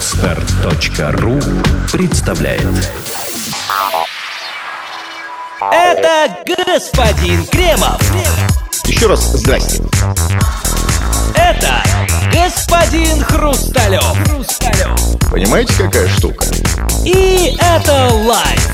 Эксперт.ру представляет. Это господин Кремов. Еще раз здрасте. Это господин Хрусталев. Понимаете, какая штука? И это Лайт.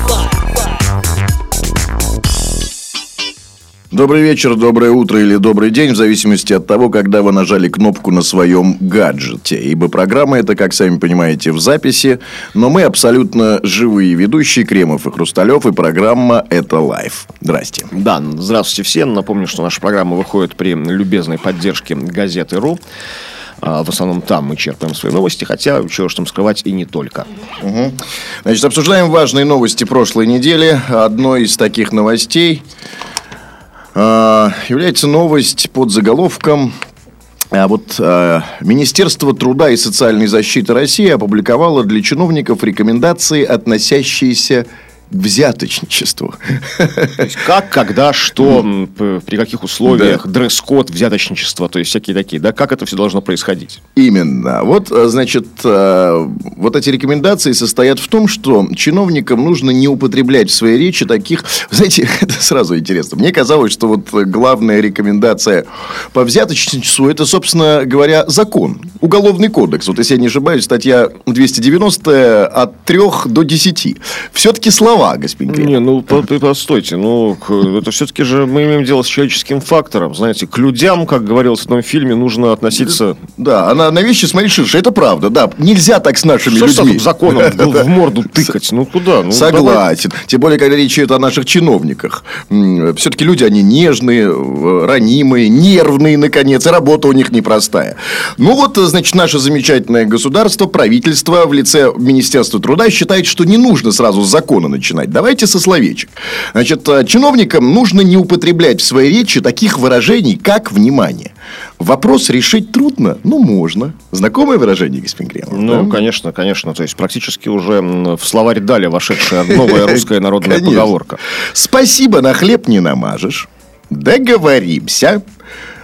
Добрый вечер, доброе утро или добрый день, в зависимости от того, когда вы нажали кнопку на своем гаджете. Ибо программа эта, как сами понимаете, в записи, но мы абсолютно живые ведущие, Кремов и Хрусталев, и программа «Это лайв». Здрасте. Да, здравствуйте всем. Напомню, что наша программа выходит при любезной поддержке газеты.ру. В основном там мы черпаем свои новости, хотя, чего ж там скрывать, и не только. Угу. Значит, обсуждаем важные новости прошлой недели. Одной из таких новостей является новость под заголовком Министерство труда и социальной защиты России опубликовало для чиновников рекомендации, относящиеся к взяточничеству. То есть как, когда, что, при каких условиях, да. Дресс-код, взяточничество, то есть всякие такие, да, как это все должно происходить? Именно. Вот, значит, вот эти рекомендации состоят в том, что чиновникам нужно не употреблять в своей речи таких... Знаете, это сразу интересно. Мне казалось, что вот главная рекомендация по взяточничеству, это, собственно говоря, закон, уголовный кодекс. Вот, если я не ошибаюсь, статья 290 от 3 до 10. Все-таки слова. Не, ну, постойте, ну, это все-таки же мы имеем дело с человеческим фактором, знаете, к людям, как говорилось в одном фильме, нужно относиться... Да, она на вещи смотри ширше, это правда, да, нельзя так с нашими людьми. Что ж законом в морду тыкать, ну, куда? Ну, согласен, давай. Тем более, когда речь идет о наших чиновниках, все-таки люди, они нежные, ранимые, нервные, наконец, и работа у них непростая. Ну, вот, значит, наше замечательное государство, правительство в лице Министерства труда считает, что не нужно сразу с закона начинать. Давайте со словечек. Значит, чиновникам нужно не употреблять в своей речи таких выражений, как «внимание». Вопрос решить трудно, но можно. Знакомое выражение, господин Кремов? Ну, да? Конечно. То есть, практически уже в словарь Даля вошедшая новая русская народная поговорка. Спасибо, на хлеб не намажешь. Договоримся.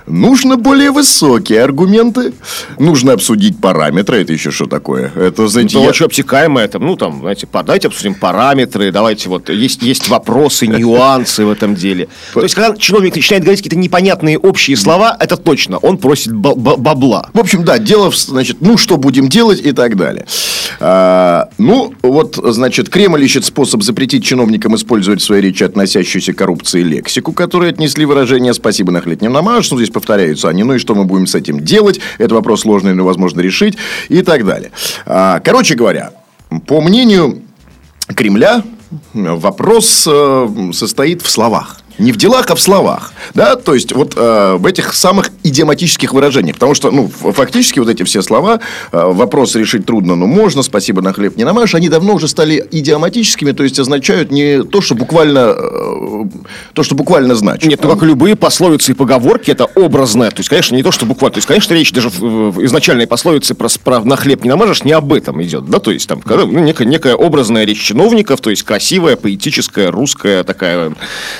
Нужно более высокие аргументы. Нужно обсудить параметры. Это еще что такое? Это, знаете, ну, очень обтекаемое. Ну, там, знаете, давайте обсудим параметры. Давайте вот... Есть вопросы, нюансы в этом деле. То есть, когда чиновник начинает говорить какие-то непонятные общие слова, это точно. Он просит бабла. В общем, да, дело... Значит, ну, что будем делать и так далее. Ну, вот, значит, Кремль ищет способ запретить чиновникам использовать в своей речи относящуюся к коррупции лексику, которой отнесли выражение «спасибо на хлеб не намажешь». Ну, здесь повторяются они, ну и что мы будем с этим делать? Это вопрос сложный, но возможно решить и так далее. Короче говоря, по мнению Кремля, вопрос состоит в словах. Не в делах, а в словах. Да? То есть, вот в этих самых идиоматических выражениях. Потому что, ну, фактически, вот эти все слова, вопрос решить трудно, но можно, спасибо на хлеб не намажешь, они давно уже стали идиоматическими, то есть, означают не то, что буквально, значит. Нет, ну, как любые пословицы и поговорки, это образное. То есть, конечно, не то, что буквально. То есть, конечно, речь даже в изначальной пословице про «на хлеб не намажешь» не об этом идет. Да? То есть, там, ну, некая образная речь чиновников, то есть, красивая, поэтическая, русская, такая,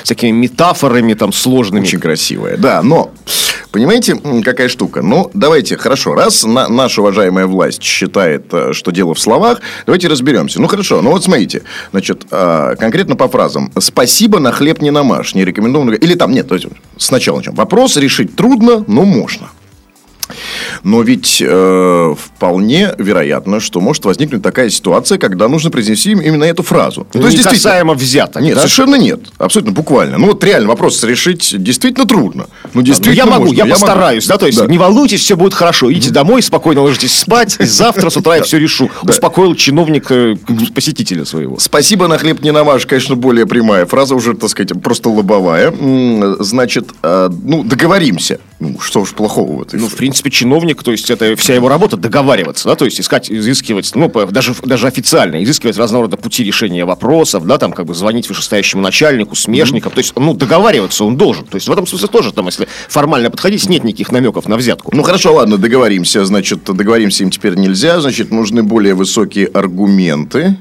всякими метафорами там сложными. Очень красивая, да, но... Понимаете, какая штука? Ну, давайте, хорошо, раз наша уважаемая власть считает, что дело в словах, давайте разберемся. Ну, хорошо, ну вот смотрите, значит, конкретно по фразам. «Спасибо, на хлеб не намажь», не рекомендовано... Или там, нет, давайте сначала начнем. Вопрос решить трудно, но можно. Но ведь вполне вероятно, что может возникнуть такая ситуация, когда нужно произнести именно эту фразу. То есть, не касаемо взяток. Нет, да? Совершенно нет. Абсолютно буквально. Ну, вот реально вопрос решить действительно трудно. Ну, действительно я постараюсь. Да? То есть, да. Не волнуйтесь, все будет хорошо. Идите домой, спокойно ложитесь спать. И завтра с утра я все решу. Успокоил чиновник посетителя своего. Спасибо, на хлеб не намажешь. Конечно, более прямая фраза уже, так сказать, просто лобовая. Значит, ну, договоримся. Ну, что ж плохого в этой фразе? В принципе, чиновник, то есть, это вся его работа договариваться, да, то есть, искать, изыскивать, ну, даже официально, изыскивать разного рода пути решения вопросов, да, там, как бы, звонить вышестоящему начальнику, смежникам, то есть, ну, договариваться он должен, то есть, в этом смысле тоже, там, если формально подходить, нет никаких намеков на взятку. Ну, хорошо, ладно, договоримся, значит, договоримся им теперь нельзя, значит, нужны более высокие аргументы.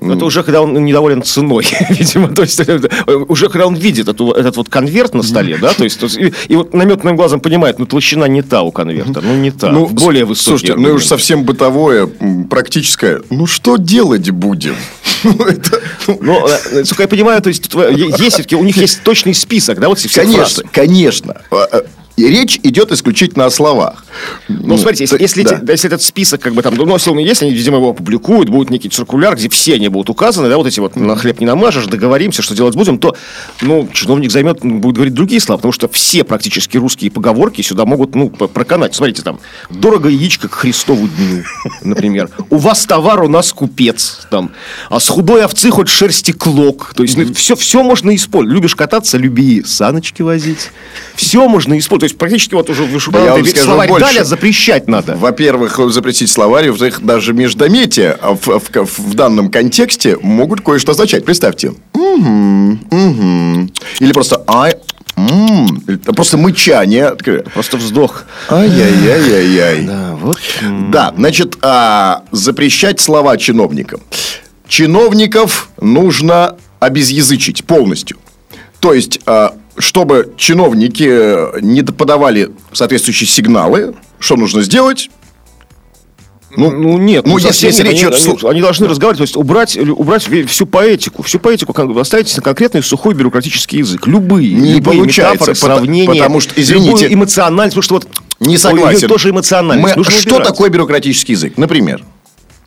Это уже когда он недоволен ценой, видимо. То есть, уже когда он видит этот вот конверт на столе, да, то есть и вот наметным глазом понимает, ну, толщина не та у конверта, ну, не та, ну, более высокая. Слушайте, ну, уже совсем бытовое, практическое, ну, что делать будем? Ну, насколько я понимаю, то есть, у них есть точный список, да, вот все фразы. Конечно, конечно. И речь идет исключительно о словах. Ну, смотрите, если этот список, как бы там, ну, условно, если они, видимо, его опубликуют, будет некий циркуляр, где все они будут указаны, да, вот эти вот на хлеб не намажешь, договоримся, что делать будем, то, ну, чиновник займет, будет говорить другие слова, потому что все практически русские поговорки сюда могут, ну, проканать. Смотрите, там, дорого яичко к Христову дню, например. У вас товар, у нас купец, там. А с худой овцы хоть шерсти клок. То есть, все можно использовать. Любишь кататься, люби саночки возить. Все можно использовать. То есть, практически вот уже вышеупомянутый словарь Даля запрещать надо. Во-первых, запретить словарь, во-вторых, даже междометия в данном контексте могут кое-что означать. Представьте. Или просто «ай». Просто мычание. Просто вздох. Ай-яй-яй-яй-яй. Да, вот. Да, значит, запрещать слова чиновникам. Чиновников нужно обезъязычить полностью. То есть... Чтобы чиновники не подавали соответствующие сигналы, что нужно сделать? Ну нет, ну, если речь идет... Они должны разговаривать, то есть убрать всю поэтику, оставить на конкретный сухой бюрократический язык. Любые метафоры, сравнения, потому что, извините, эмоциональность, потому что вот... Не согласен. Тоже эмоциональность. Что такое бюрократический язык, например?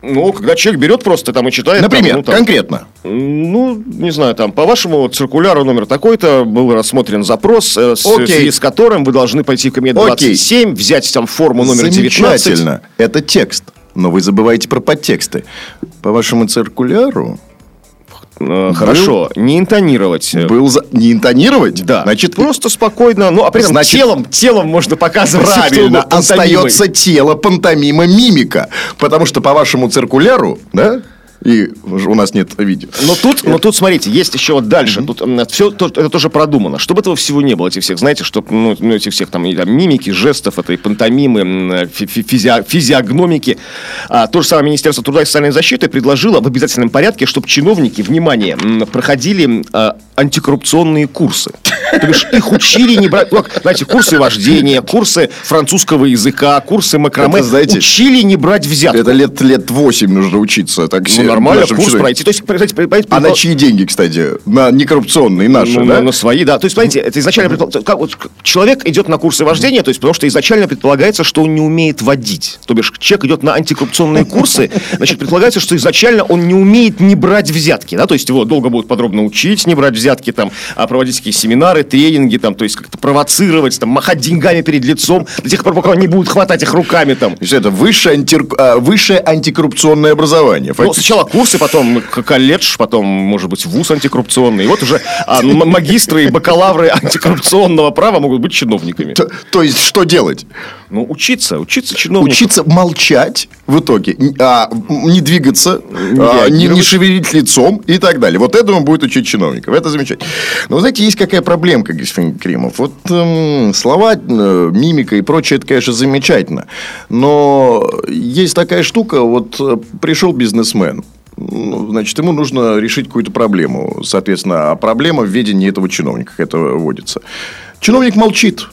Ну, когда человек берет просто там и читает... Например, там, конкретно. Ну, не знаю, там, по вашему циркуляру номер такой-то был рассмотрен запрос, в связи с которым вы должны пойти в кабинет 27, взять там форму номер 19. Замечательно. Это текст, но вы забываете про подтексты. По вашему циркуляру... Хорошо, не интонировать. Не интонировать? Да. Значит, просто спокойно, ну, а при этом телом можно показывать. Правильно, остается тело, пантомима, мимика. Потому что по вашему циркуляру, да? И у нас нет видео. Но тут, смотрите, есть еще вот дальше. Тут все это тоже продумано. Чтобы этого всего не было, этих всех, знаете, чтобы этих всех там, и, там мимики, жестов, этой пантомимы, физиогномики. То же самое Министерство труда и социальной защиты предложило в обязательном порядке, чтобы чиновники, внимание, проходили антикоррупционные курсы. То бишь, их учили не брать... Знаете, курсы вождения, курсы французского языка, курсы макраме. Учили не брать взятку. Это лет 8 нужно учиться. Так ну, нормально, курс человек. Пройти. То есть, на чьи деньги, кстати? На некоррупционные наши, ну, да? На свои, да. То есть, смотрите, это изначально... Человек идет на курсы вождения, то есть, потому что изначально предполагается, что он не умеет водить. То бишь, человек идет на антикоррупционные курсы, значит, предполагается, что изначально он не умеет не брать взятки, да? То есть, его долго будут подробно учить, не брать взятки, там, проводить какие-то семинары, тренинги, там, то есть как-то провоцировать, там, махать деньгами перед лицом, до тех пор, пока они будут хватать их руками. Там. То есть это высшее антикоррупционное образование. Ну, сначала курсы, потом колледж, потом, может быть, вуз антикоррупционный. И вот уже магистры и бакалавры антикоррупционного права могут быть чиновниками. То есть что делать? Ну, учиться чиновникам. Учиться молчать в итоге, не двигаться, не шевелить лицом и так далее. Вот этому будет учить чиновников. Это замечательно. Но, знаете, есть какая проблемка, господин Кремов. Вот слова, мимика и прочее, это, конечно, замечательно. Но есть такая штука, вот пришел бизнесмен. Значит, ему нужно решить какую-то проблему. Соответственно, а проблема в ведении этого чиновника, как это водится. Чиновник молчит.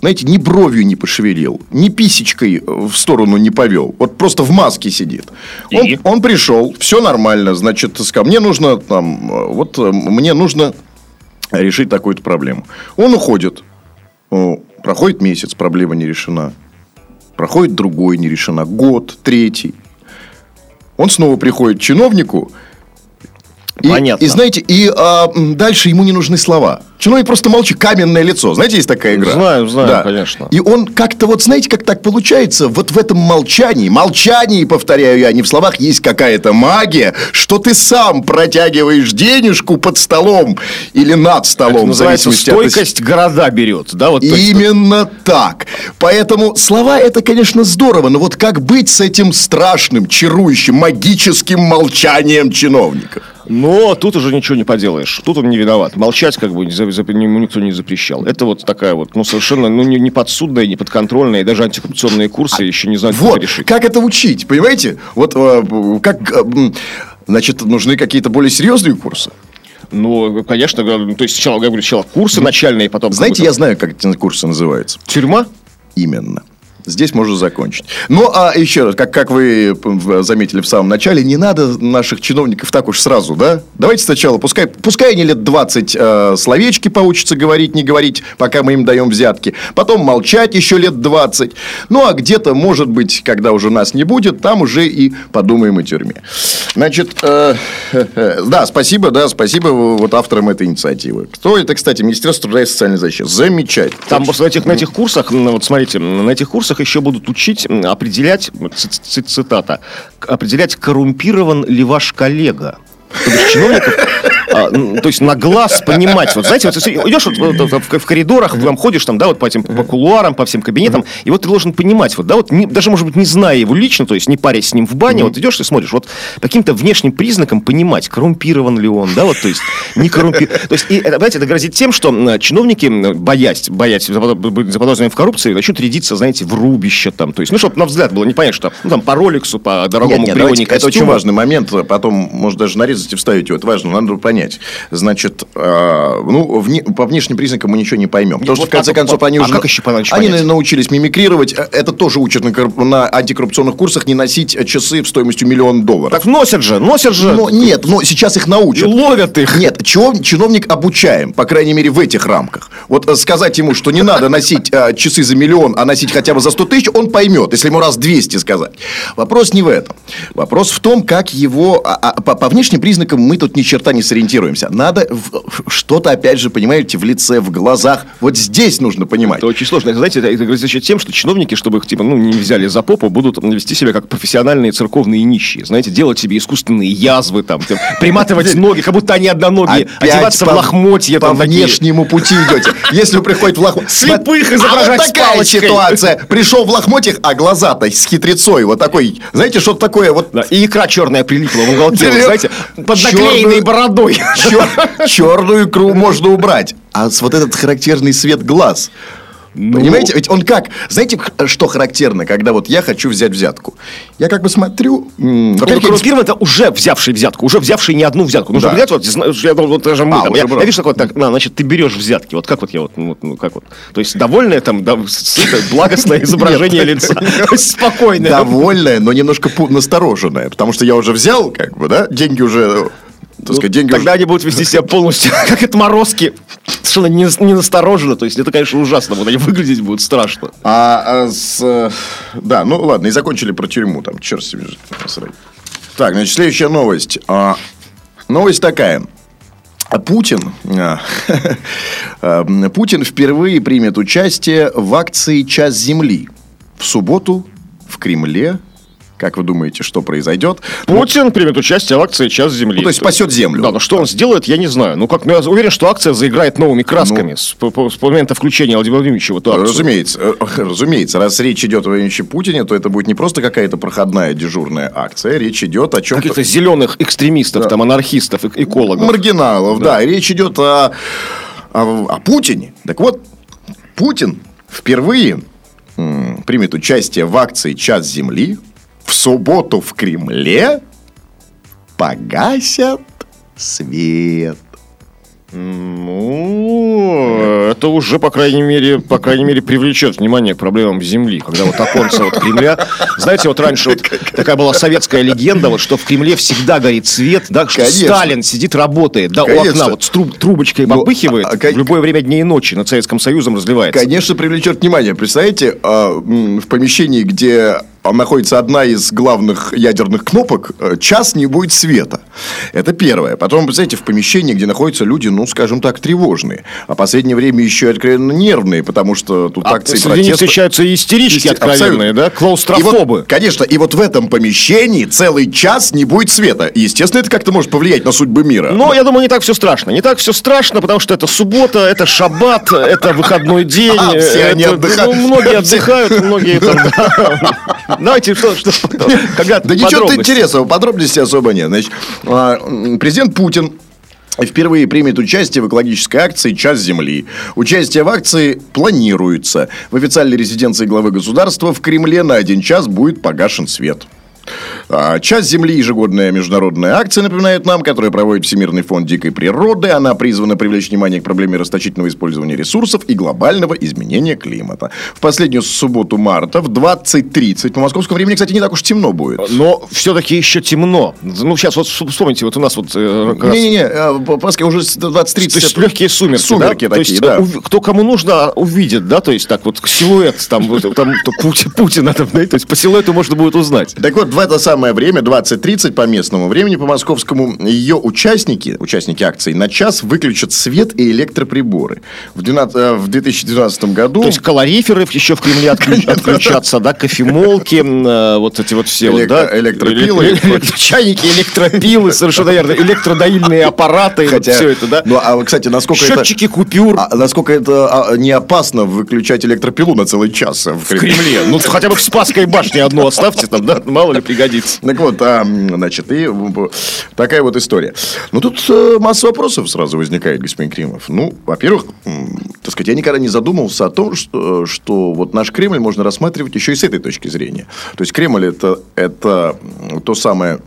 Знаете, ни бровью не пошевелил, ни писечкой в сторону не повел. Вот просто в маске сидит. Он пришел, все нормально. Значит, мне нужно решить такую-то проблему. Он уходит. Проходит месяц, проблема не решена. Проходит другой, не решена. Год, третий. Он снова приходит к чиновнику. Понятно. И знаете, дальше ему не нужны слова. Чиновник просто молчит, каменное лицо. Знаете, есть такая игра? Знаю, да. Конечно. И он как-то, вот знаете, как так получается, вот в этом молчании, повторяю я, не в словах, есть какая-то магия, что ты сам протягиваешь денежку под столом или над столом. Это называется, стойкость города берет. Да, вот именно так. Поэтому слова, это, конечно, здорово, но вот как быть с этим страшным, чарующим, магическим молчанием чиновников? Но тут уже ничего не поделаешь. Тут он не виноват. Молчать как бы ему никто не запрещал. Это вот такая вот, ну, совершенно не подсудная, не подконтрольная. И даже антикоррупционные курсы еще не знают, как это решить. Как это учить, понимаете? Вот как... Значит, нужны какие-то более серьезные курсы. Ну, конечно, то есть сначала курсы начальные, потом... Знаете, я знаю, как эти курсы называются. Тюрьма? Именно. Здесь можно закончить. Ну, а еще раз, как вы заметили в самом начале, не надо наших чиновников так уж сразу, да? Давайте сначала, пускай они лет 20 словечки поучатся говорить, не говорить, пока мы им даем взятки. Потом молчать еще лет 20. Ну, а где-то, может быть, когда уже нас не будет, там уже и подумаем о тюрьме. Значит, спасибо вот авторам этой инициативы. Кто это, кстати, Министерство труда и социальной защиты. Замечательно. Там на этих курсах еще будут учить определять, цитата, определять, коррумпирован ли ваш коллега. То есть чиновников, то есть на глаз понимать. Вот знаете, вот идешь в коридорах, там ходишь там, да, вот по этим по кулуарам, по всем кабинетам, и вот ты должен понимать, вот, да, вот не, даже, может быть, не зная его лично, то есть не парясь с ним в бане, вот идешь и смотришь, вот каким-то внешним признаком понимать, коррумпирован ли он, да, вот, то есть не коррумпирован. То есть, и, знаете, это грозит тем, что чиновники, боясь быть заподозренными в коррупции, начнут рядиться, знаете, в рубище там, то есть, ну, чтобы на взгляд было непонятно, что там по роликсу, по дорогому прионику. Это очень важный момент, потом, может, даже нарезать и вставить его. Это важно, надо понять. Значит, по внешним признакам мы ничего не поймем. Потому что, в конце концов, они уже... Они научились мимикрировать. Это тоже учат на антикоррупционных курсах не носить часы в стоимостью $1 миллион. Так носят же. Но сейчас их научат. И ловят их. Нет, чиновник обучаем, по крайней мере, в этих рамках. Вот сказать ему, что не надо носить часы за $1 миллион, а носить хотя бы за 100 тысяч, он поймет, если ему раз 200 сказать. Вопрос не в этом. Вопрос в том, как его... По внешним признаком мы тут ни черта не сориентируемся. Надо что-то, опять же, понимаете, в лице, в глазах. Вот здесь нужно понимать. Это очень сложно. Знаете, это грозит еще тем, что чиновники, чтобы их не взяли за попу, будут вести себя как профессиональные церковные нищие. Знаете, делать себе искусственные язвы, там, приматывать ноги, как будто они одноногие. Одеваться в лохмотье. По внешнему пути идете. Если приходит в лохмотье... Слепых изображать с палочкой. А вот такая ситуация. Пришел в лохмотьях, а глаза-то с хитрецой. Вот такой, знаете, что-то такое. И икра черная прилипла в уголке. Знаете... Под наклеенной бородой. Черную икру можно убрать. А вот этот характерный цвет глаз. Понимаете? Ведь он как? Знаете, что характерно, когда вот я хочу взять взятку? Я как бы смотрю... Коррумпирован – это уже взявший не одну взятку. Нужно взять, даже мы там. Я вижу, значит, ты берешь взятки. Вот как вот я вот... То есть, довольное там, благостное изображение лица. Спокойное. Довольное, но немножко настороженное. Потому что я уже взял, как бы, да? Деньги уже... Тогда они будут вести себя полностью как отморозки, совершенно ненастороженно. То есть, это, конечно, ужасно. Вот они выглядеть будут страшно. Да, ну ладно, и закончили про тюрьму. Там, черт себе. Так, значит, следующая новость. Новость такая. Путин впервые примет участие в акции «Час земли». В субботу в Кремле... Как вы думаете, что произойдет? Путин примет участие в акции «Час земли». То есть, спасет землю. Да, но что он сделает, я не знаю. Я уверен, что акция заиграет новыми красками с момента включения Владимира Владимировича в эту акцию. Разумеется. Раз речь идет о Владимире Путине, то это будет не просто какая-то проходная дежурная акция. Речь идет о чем-то... Каких-то зеленых экстремистов, да. Там, анархистов, экологов. Маргиналов, да. Речь идет о Путине. Так вот, Путин впервые примет участие в акции «Час земли». В субботу в Кремле погасят свет. Ну, это уже, по крайней мере, привлечет внимание к проблемам Земли. Когда вот оконца от Кремля... Знаете, вот раньше вот такая была советская легенда, вот, что в Кремле всегда горит свет, да, что Сталин сидит, работает, да, у окна вот с трубочкой попыхивает, в любое время дня и ночи над Советским Союзом разливается. Конечно, привлечет внимание. Представляете, в помещении, где... находится одна из главных ядерных кнопок, час не будет света. Это первое. Потом, представляете, в помещении, где находятся люди, скажем так, тревожные. А в последнее время еще и откровенно нервные, потому что тут акции протеста... Среди них встречаются истерички откровенные, да? Клаустрофобы. И вот в этом помещении целый час не будет света. Естественно, это как-то может повлиять на судьбы мира. Но я думаю, не так все страшно. Не так все страшно, потому что это суббота, это шаббат, это выходной день. Все они отдыхают. Многие отдыхают, многие там... Давайте что когда-то. Да ничего интересного, подробностей особо нет. Значит, президент Путин впервые примет участие в экологической акции «Час земли». Участие в акции планируется. В официальной резиденции главы государства в Кремле на 1 час будет погашен свет. Часть земли — ежегодная международная акция, напоминает нам, которая проводит Всемирный фонд дикой природы. Она призвана привлечь внимание к проблеме расточительного использования ресурсов и глобального изменения климата. В последнюю субботу марта в 20:30 по московскому времени, кстати, не так уж темно будет. Но все-таки еще темно. Ну, сейчас вот вспомните, вот у нас вот... по Москве уже 20:30. То есть легкие сумерки да? Такие, то есть, да. Кто кому нужно, увидит, да? То есть так вот силуэт, там Путина там, да? То есть по силуэту можно будет узнать. Так вот, в это самое время, 20:30 по местному времени, по московскому, ее участники акции, на час выключат свет и электроприборы. В 2012 году... То есть калориферы еще в Кремле отключатся, да? Кофемолки, вот эти вот все, да? Электропилы. Чайники, электропилы, совершенно верно. Электродоильные аппараты, все это, да? Ну, а, кстати, насколько это... Счетчики купюр. Насколько это не опасно выключать электропилу на целый час в Кремле? Ну, хотя бы в Спасской башне одну оставьте там, да? Мало ли пригодится. Так вот, значит, и такая вот история. Ну, тут масса вопросов сразу возникает, господин Кремов. Ну, во-первых, так сказать, я никогда не задумывался о том, что вот наш Кремль можно рассматривать еще и с этой точки зрения. То есть, Кремль — это то самое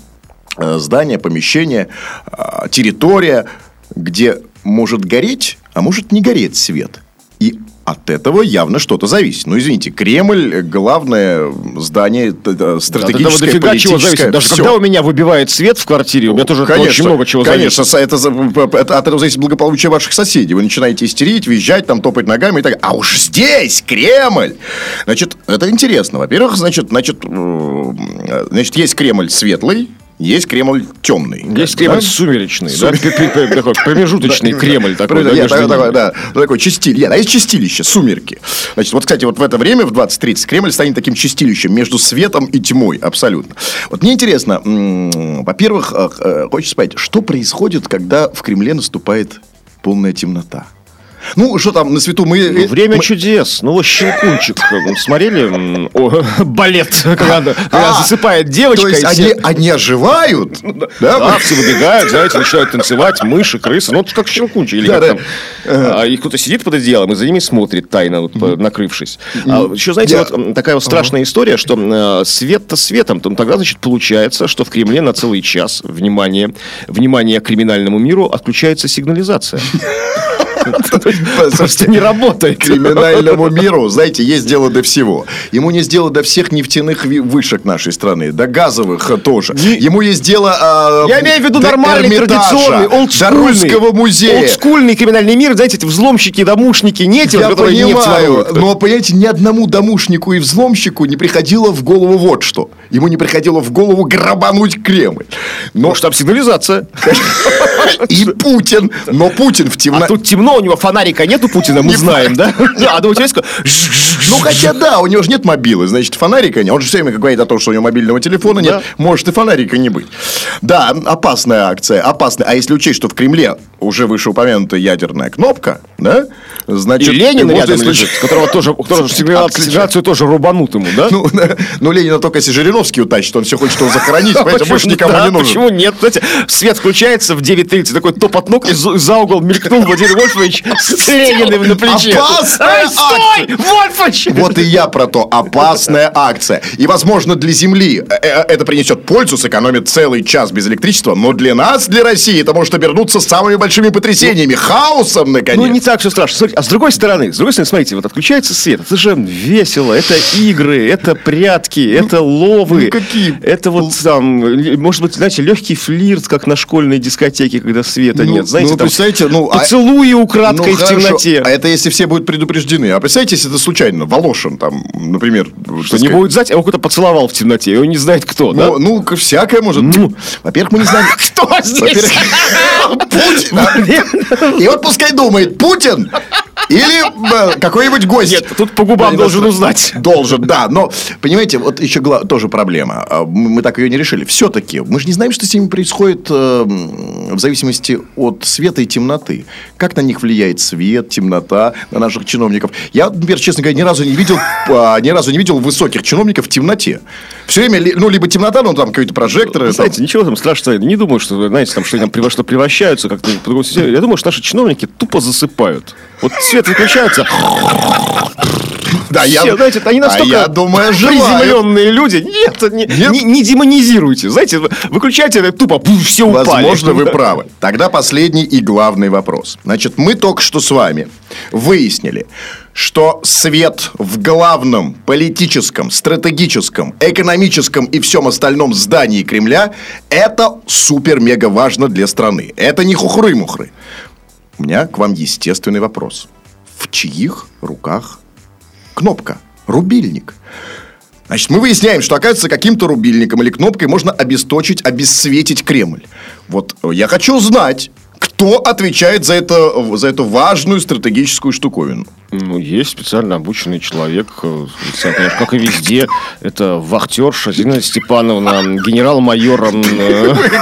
здание, помещение, территория, где может гореть, а может не гореть свет. И от этого явно что-то зависит. Ну, извините, Кремль — главное здание стратегическое, политическое. Чего зависит. Даже все. Когда у меня выбивает свет в квартире, у меня тоже очень много чего зависит. Конечно, от этого зависит благополучие ваших соседей. Вы начинаете истерить, визжать, там, топать ногами и так. А уж здесь Кремль! Значит, это интересно. Во-первых, значит, есть Кремль светлый. Есть Кремль темный. Есть Кремль сумеречный, да? Такой промежуточный Кремль. Такой чистилище. А есть чистилище, сумерки. Значит, вот, кстати, вот в это время, в 20:30, Кремль станет таким чистилищем между светом и тьмой. Абсолютно. Вот мне интересно, во-первых, хочется понять, что происходит, когда в Кремле наступает полная темнота? Ну, что там на свету мы... Ну, «Время чудес». Ну, вот «Щелкунчик». Смотрели? Балет. Когда засыпает девочка. То есть, они оживают? Да, все выбегают, знаете, начинают танцевать. Мыши, крысы. Ну, как «Щелкунчик». Или как там. И кто-то сидит под одеялом и за ними смотрит тайно, накрывшись. Еще, знаете, вот такая вот страшная история, что свет-то светом. Тогда, значит, получается, что в Кремле на целый час, внимание криминальному миру, отключается сигнализация. Слушайте, не работает. Криминальному миру, знаете, есть дело до всего. Ему не сделано до всех нефтяных вышек нашей страны, до газовых тоже. Ему есть дело... Я имею в виду нормальный, традиционный, олдскульный. До русского музея. Олдскульный криминальный мир, знаете, эти взломщики, домушники, нетел, которые не понимаю, но, понимаете, ни одному домушнику и взломщику не приходило в голову вот что. Ему не приходило в голову грабануть Кремль. Но штаб сигнализация. И Путин. Но Путин в темноте. А тут темно. У него фонарика нет у Путина, мы знаем, да? А до утюжка... Ну, хотя да, у него же нет мобилы, значит, фонарика нет. Он же все время говорит о том, что у него мобильного телефона нет. Может, и фонарика не быть. Да, опасная акция, опасная. А если учесть, что в Кремле уже вышеупомянутая ядерная кнопка, да? Значит, и Ленин рядом лежит, которого тоже сигнализацию тоже рубанут ему, да? Ну, Ленина только если Жириновский утащит, он все хочет его захоронить, поэтому больше никому не нужен. Почему нет? Знаете, свет включается в 9:30, такой топот ног, и за угол мелькнул Владимир Вольфович с Лениным на плече. Опасная акция! Стой, Вольфович! Вот и я про то. Опасная акция. И, возможно, для Земли это принесет пользу, сэкономит целый час без электричества, но для нас, для России, это может обернуться самыми большими потрясениями, хаосом, наконец. Ну, не так все страшно. Смотрите, а с другой стороны, смотрите, вот отключается свет. Это же весело. Это игры, это прятки, это ловы. Ну, какие? Это вот там, может быть, знаете, легкий флирт, как на школьной дискотеке, когда света нет. Знаете, там поцелуи украдкой в темноте. А это если все будут предупреждены. А представляете, если это случайно, Волошин там, например. Что не будет знать, а его кто-то поцеловал в темноте, его не знает кто, да? Ну, всякое может. Во-первых, мы не знаем. Кто здесь? Путин. И вот пускай думает, Путин или какой-нибудь гость. Нет, тут по губам должен узнать. Должен, да. Но, понимаете, вот еще тоже проблема. Мы так ее не решили. Все-таки мы же не знаем, что с ними происходит в зависимости от света и темноты. Как на них них влияет свет, темнота на наших чиновников. Я, например, честно говоря, ни разу не видел высоких чиновников в темноте. Все время, либо темнота, там какие-то прожекторы. Знаете, ничего там страшного. Не думаю, что, знаете, что превращаются как-то по-другому. Я думаю, что наши чиновники тупо засыпают. Вот свет выключается. Да, знаете, они настолько приземленные люди. Нет, не демонизируйте. Знаете, выключайте, тупо все упали. Возможно, вы правы. Тогда последний и главный вопрос. Значит, мы только что с вами выяснили, что свет в главном политическом, стратегическом, экономическом и всем остальном здании Кремля – это супер-мега важно для страны. Это не хухры-мухры. У меня к вам естественный вопрос. В чьих руках кнопка, рубильник? Значит, мы выясняем, что, оказывается, каким-то рубильником или кнопкой можно обесточить, обессветить Кремль. Вот я хочу знать, кто отвечает за эту важную стратегическую штуковину. Есть специально обученный человек, как и везде. Это вахтерша Зина Степановна, генерал-майор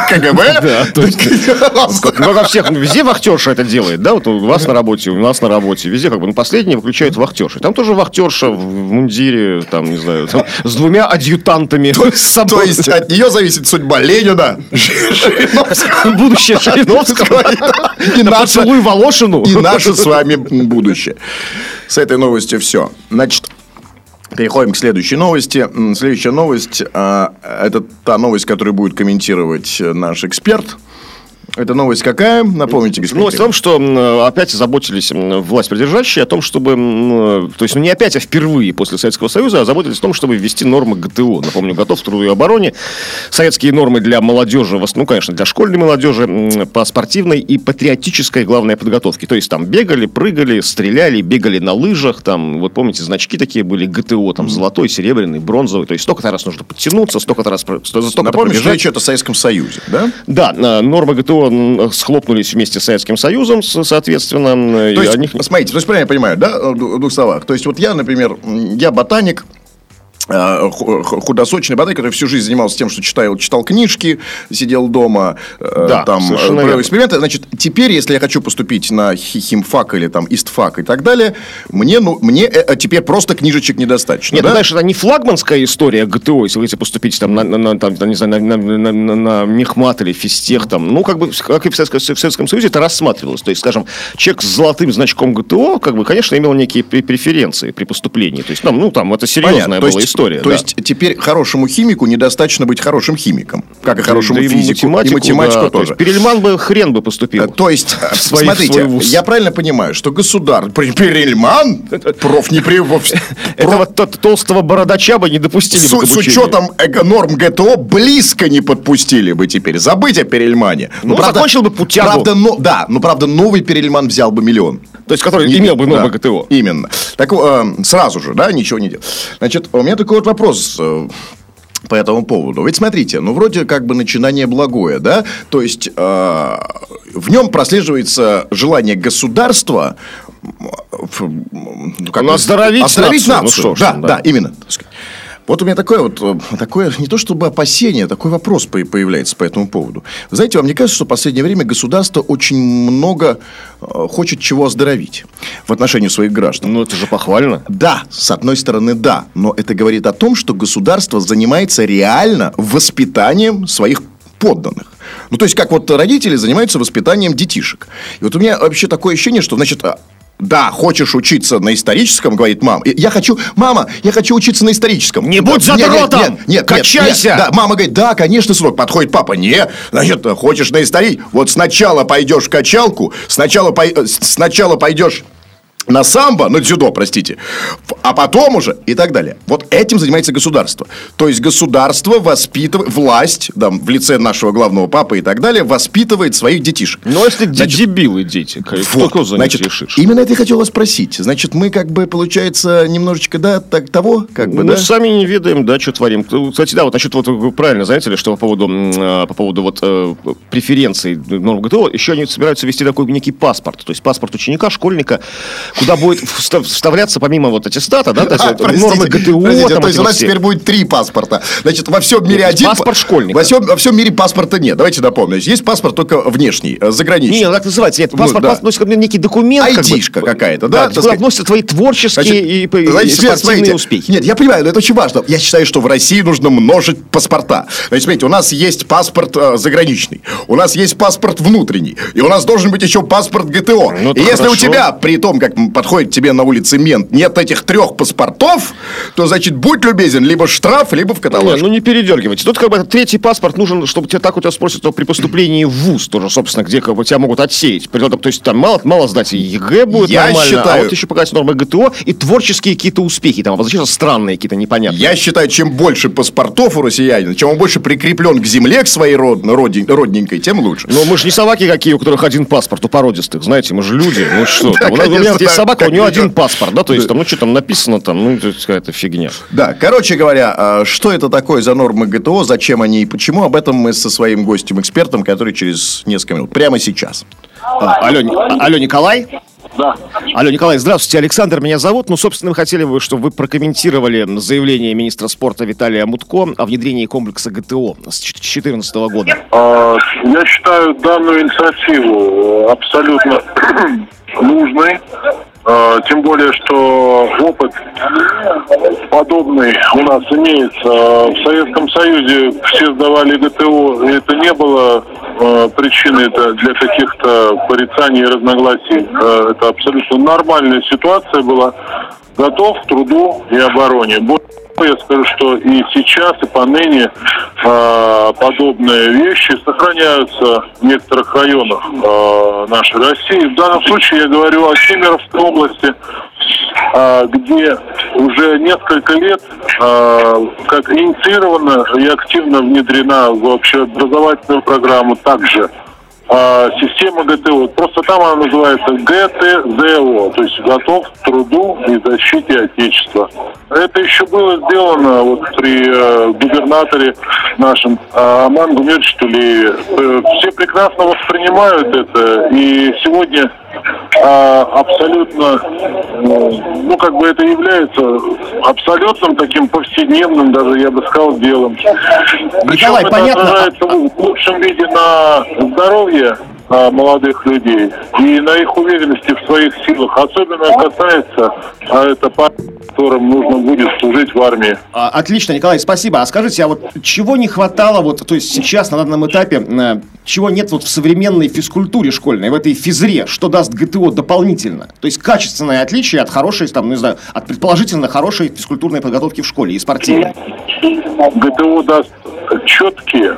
КГБ? Да, точно. Во всех, везде вахтерша это делает, да? Вот у вас на работе, у нас на работе. Везде последнее выключают вахтерши. Там тоже вахтерша в мундире, с двумя адъютантами. То есть, от нее зависит судьба Ленина, будущее Жириновского и Волошину. И наше с вами будущее. С этой новостью все. Значит, переходим к следующей новости. Следующая новость – это та новость, которую будет комментировать наш эксперт. Это новость какая? Напомните, господин. Новость о том, что опять заботились власть придержащие о том, чтобы... То есть, не опять, а впервые после Советского Союза заботились о том, чтобы ввести нормы ГТО. Напомню, готов к труду и обороне. Советские нормы для молодежи, конечно, для школьной молодежи, по спортивной и патриотической, главное, подготовке. То есть, там бегали, прыгали, стреляли, бегали на лыжах. Там, вот помните, значки такие были ГТО, золотой, серебряный, бронзовый. То есть, столько-то раз нужно подтянуться, столько-то раз... Напомню, что речь идет о Советском Союзе, да? Да, нормы ГТО схлопнулись вместе с Советским Союзом, соответственно. То есть, смотрите, правильно я понимаю, да, в двух словах. То есть, вот я, например, ботаник, худосочный ботаник, который всю жизнь занимался тем, что читал книжки, сидел дома, провел эксперименты. Значит, теперь, если я хочу поступить на химфак или истфак и так далее, мне теперь просто книжечек недостаточно. Нет, да? Знаешь, это не флагманская история ГТО, если вы хотите поступить на мехмат или физтех, как и в Советском Союзе, это рассматривалось. То есть, скажем, человек с золотым значком ГТО, конечно, имел некие преференции при поступлении. То есть, это серьезная была история. То есть, теперь хорошему химику недостаточно быть хорошим химиком, как и хорошему физику, и математику да, тоже. То есть, Перельман бы поступил. Смотрите, я правильно понимаю, что Перельман, этого толстого бородача бы не допустили бы к обучению. С учетом норм ГТО близко не подпустили бы теперь. Забыть о Перельмане. Закончил бы путягу. Правда, новый Перельман взял бы миллион. То есть, который имел бы нормы ГТО. Именно. Так сразу же, да, ничего не делал. Значит, у меня такой вот вопрос по этому поводу. Ведь смотрите, вроде как бы начинание благое, да? То есть, в нем прослеживается желание государства... оздоровить нацию. Да, именно. Вот у меня такое не то чтобы опасение, такой вопрос появляется по этому поводу. Знаете, вам не кажется, что в последнее время государство очень много хочет чего оздоровить в отношении своих граждан? Это же похвально. Да, с одной стороны, да. Но это говорит о том, что государство занимается реально воспитанием своих подданных. То есть, как родители занимаются воспитанием детишек. И вот у меня вообще такое ощущение, что, значит... Да, хочешь учиться на историческом, говорит мама. Мама, я хочу учиться на историческом. Не будь задротом! Нет, качайся! Нет. Да, мама говорит, да, конечно, сынок. Подходит папа, значит, хочешь на историческом? Вот сначала пойдешь в качалку, сначала пойдешь на самбо, на дзюдо, простите, а потом уже и так далее. Вот этим занимается государство. То есть, государство воспитывает, власть, в лице нашего главного папы и так далее, воспитывает своих детишек. Но если дебилы дети, кто за них решишь? Именно это я хотел вас спросить. Значит, мы получается немножечко, да, так того, да? Сами не ведаем, да, что творим. Кстати, да, вы правильно заметили, что по поводу преференций норм ГТО, еще они собираются ввести такой некий паспорт. То есть, паспорт ученика, школьника, куда будет вставляться помимо вот аттестата, да, нормы ГТО. То есть у нас теперь будет три паспорта. Значит, во всем мире один. Паспорт школьника. Во всем мире паспорта нет. Давайте напомню. Есть паспорт только внешний, заграничный. Нет, так называется. Нет, паспорт относится ко мне некий документ. Айдишка какая-то, да? Куда относятся твои творческие и спортивные успехи. Нет, я понимаю, но это очень важно. Я считаю, что в России нужно множить паспорта. Значит, смотрите, у нас есть паспорт заграничный, у нас есть паспорт внутренний, и у нас должен быть еще паспорт ГТО. Ну, и если у тебя, при том, как подходит тебе на улице мент, нет этих трех паспортов, то, значит, будь любезен, либо штраф, либо в каталажку. Ну, не передергивайте. Тут, как бы, третий паспорт нужен, чтобы тебя так у тебя спросят, то при поступлении в ВУЗ тоже, собственно, где как бы, тебя могут отсеять. Притом, то есть, там мало сдать, и ЕГЭ будет я нормально, считаю, а вот еще показать нормы ГТО и творческие какие-то успехи, там, возвращаются странные какие-то непонятные. Я считаю, чем больше паспортов у россиянина, чем он больше прикреплен к земле, к своей родненькой, тем лучше. Но мы же не собаки какие, у которых один паспорт, у породистых, знаете, мы же люди, ну что, у меня вот есть собака, у нее один паспорт, да, то есть там, ну что там написано, там, ну какая-то фигня. Да, короче говоря, что это такое за нормы ГТО, зачем они и почему, об этом мы со своим гостем-экспертом, который через несколько минут, прямо сейчас. Алло, Николай? Да. Алло, Николай, здравствуйте. Александр меня зовут. Ну, собственно, мы хотели бы, чтобы вы прокомментировали заявление министра спорта Виталия Мутко о внедрении комплекса ГТО с 2014 года. Я считаю данную инициативу абсолютно нужной. Тем более, что опыт подобный у нас имеется. В Советском Союзе все сдавали ГТО, и это не было причиной для каких-то порицаний и разногласий. Это абсолютно нормальная ситуация была. Готов к труду и обороне. Я скажу, что и сейчас, и поныне подобные вещи сохраняются в некоторых районах нашей России. В данном случае я говорю о Кемеровской области, где уже несколько лет как инициирована и активно внедрена в общеобразовательную программу также система ГТО. Просто там она называется ГТЗО, то есть готов к труду и защите Отечества. Это еще было сделано вот при губернаторе нашем Аман Гумер, что ли. Все прекрасно воспринимают это, и сегодня абсолютно, ну как бы это является абсолютным таким повседневным, даже я бы сказал, делом. Николай, причем понятно, это отражается в лучшем виде на здоровье молодых людей и на их уверенности в своих силах. Особенно касается это партии, которым нужно будет служить в армии. Отлично, Николай, спасибо. А скажите, а вот чего не хватало, вот, то есть сейчас на данном этапе, чего нет вот в современной физкультуре школьной, в этой физре, что даст ГТО дополнительно? То есть качественное отличие от хорошей, там, не знаю, от предположительно хорошей физкультурной подготовки в школе и спортивной? ГТО даст четкие,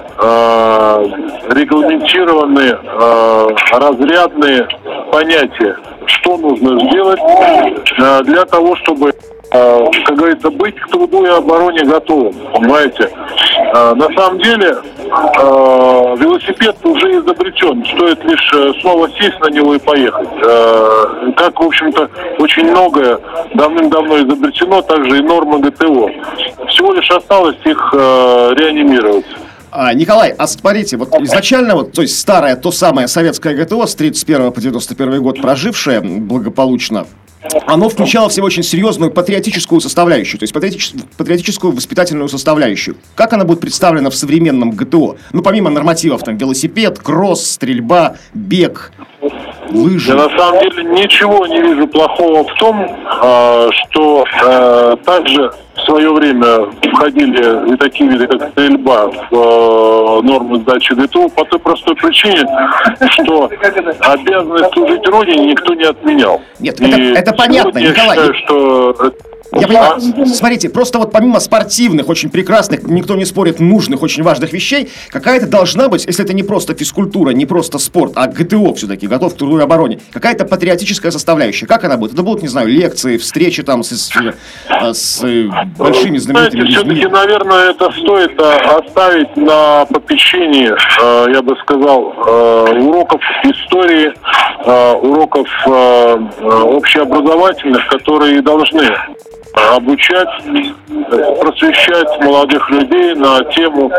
регламентированные, разрядные понятия, что нужно сделать для того, чтобы, как говорится, быть к труду и обороне готовым, понимаете? На самом деле велосипед уже изобретен, стоит лишь снова сесть на него и поехать. Как, в общем-то, очень многое давным-давно изобретено, также и нормы ГТО. Всего лишь осталось их реанимировать. Николай, а смотрите, вот изначально, вот, то есть старое, то самое советское ГТО с 31 по 91 год прожившее благополучно, оно включало в себя очень серьезную патриотическую составляющую, то есть патриотическую воспитательную составляющую. Как она будет представлена в современном ГТО? Ну, помимо нормативов, там, велосипед, кросс, стрельба, бег, лыжи. Я на самом деле ничего не вижу плохого в том, что также в свое время входили и такие виды, как стрельба, в нормы сдачи ГТО по той простой причине, что обязанность служить Родине никто не отменял. Нет, это понятно, Николай. Я считаю, что... Я понимаю. Смотрите, просто вот помимо спортивных, очень прекрасных, никто не спорит, нужных, очень важных вещей, какая-то должна быть, если это не просто физкультура, не просто спорт, а ГТО все-таки, готов к труду и обороне, какая-то патриотическая составляющая. Как она будет? Это будут, не знаю, лекции, встречи там с большими знаменитыми людьми. Все-таки, наверное, это стоит оставить на попечении, я бы сказал, уроков истории, уроков общеобразовательных, которые должны обучать, просвещать молодых людей на тему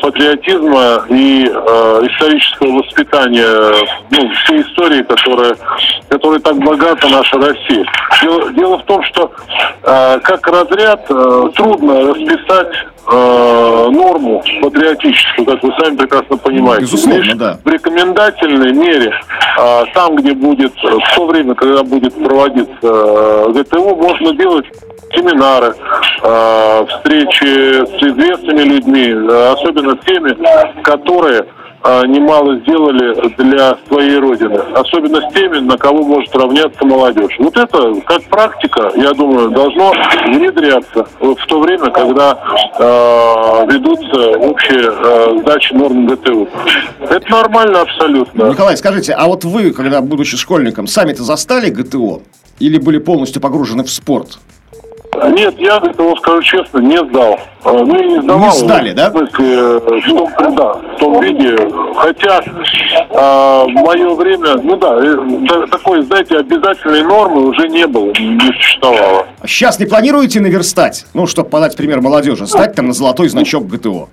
патриотизма и исторического воспитания, всей истории, которой так богата наша Россия. Дело в том, что как разряд трудно расписать норму патриотическую, как вы сами прекрасно понимаете. Безусловно, лишь да. В рекомендательной мере, там, где будет, в то время, когда будет проводиться ГТО, можно делать семинары, встречи с известными людьми, особенно теми, которые немало сделали для своей родины, особенно с теми, на кого может равняться молодежь. Вот это, как практика, я думаю, должно внедряться в то время, когда ведутся общие сдачи норм ГТУ. Это нормально абсолютно. Николай, скажите, а вот вы, когда, будучи школьником, сами-то застали ГТО или были полностью погружены в спорт? Нет, я ГТО, скажу честно, не сдал. Ну, и не сдавал. Не сдали, да? В смысле, в том виде. Хотя в мое время, такой, знаете, обязательной нормы уже не было, не существовало. Сейчас не планируете наверстать? Ну, чтобы подать пример молодежи, сдать там на золотой значок ГТО.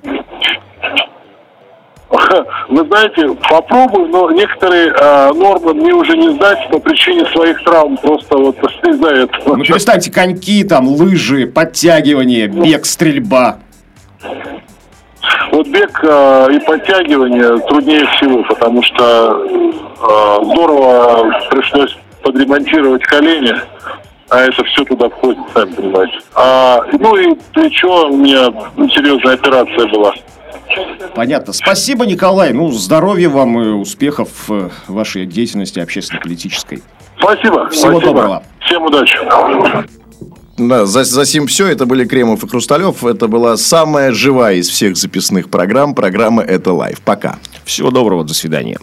Вы знаете, попробую, но некоторые нормы мне уже не сдать по причине своих травм, просто вот не знаю этого. Ну перестаньте, коньки, там, лыжи, подтягивания, бег, стрельба. Вот бег и подтягивание труднее всего, потому что здорово пришлось подремонтировать колени. А это все туда входит, сами понимаете. И плечо, у меня серьезная операция была. Понятно. Спасибо, Николай. Здоровья вам и успехов в вашей деятельности общественно-политической. Спасибо. Всего доброго. Всем удачи. Да, за сим все. Это были Кремов и Хрусталев. Это была самая живая из всех записных программ. Программа «Это Лайв». Пока. Всего доброго. До свидания.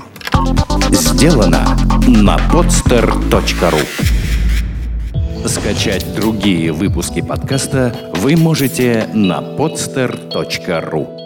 Сделано на podster.ru. Скачать другие выпуски подкаста вы можете на podster.ru.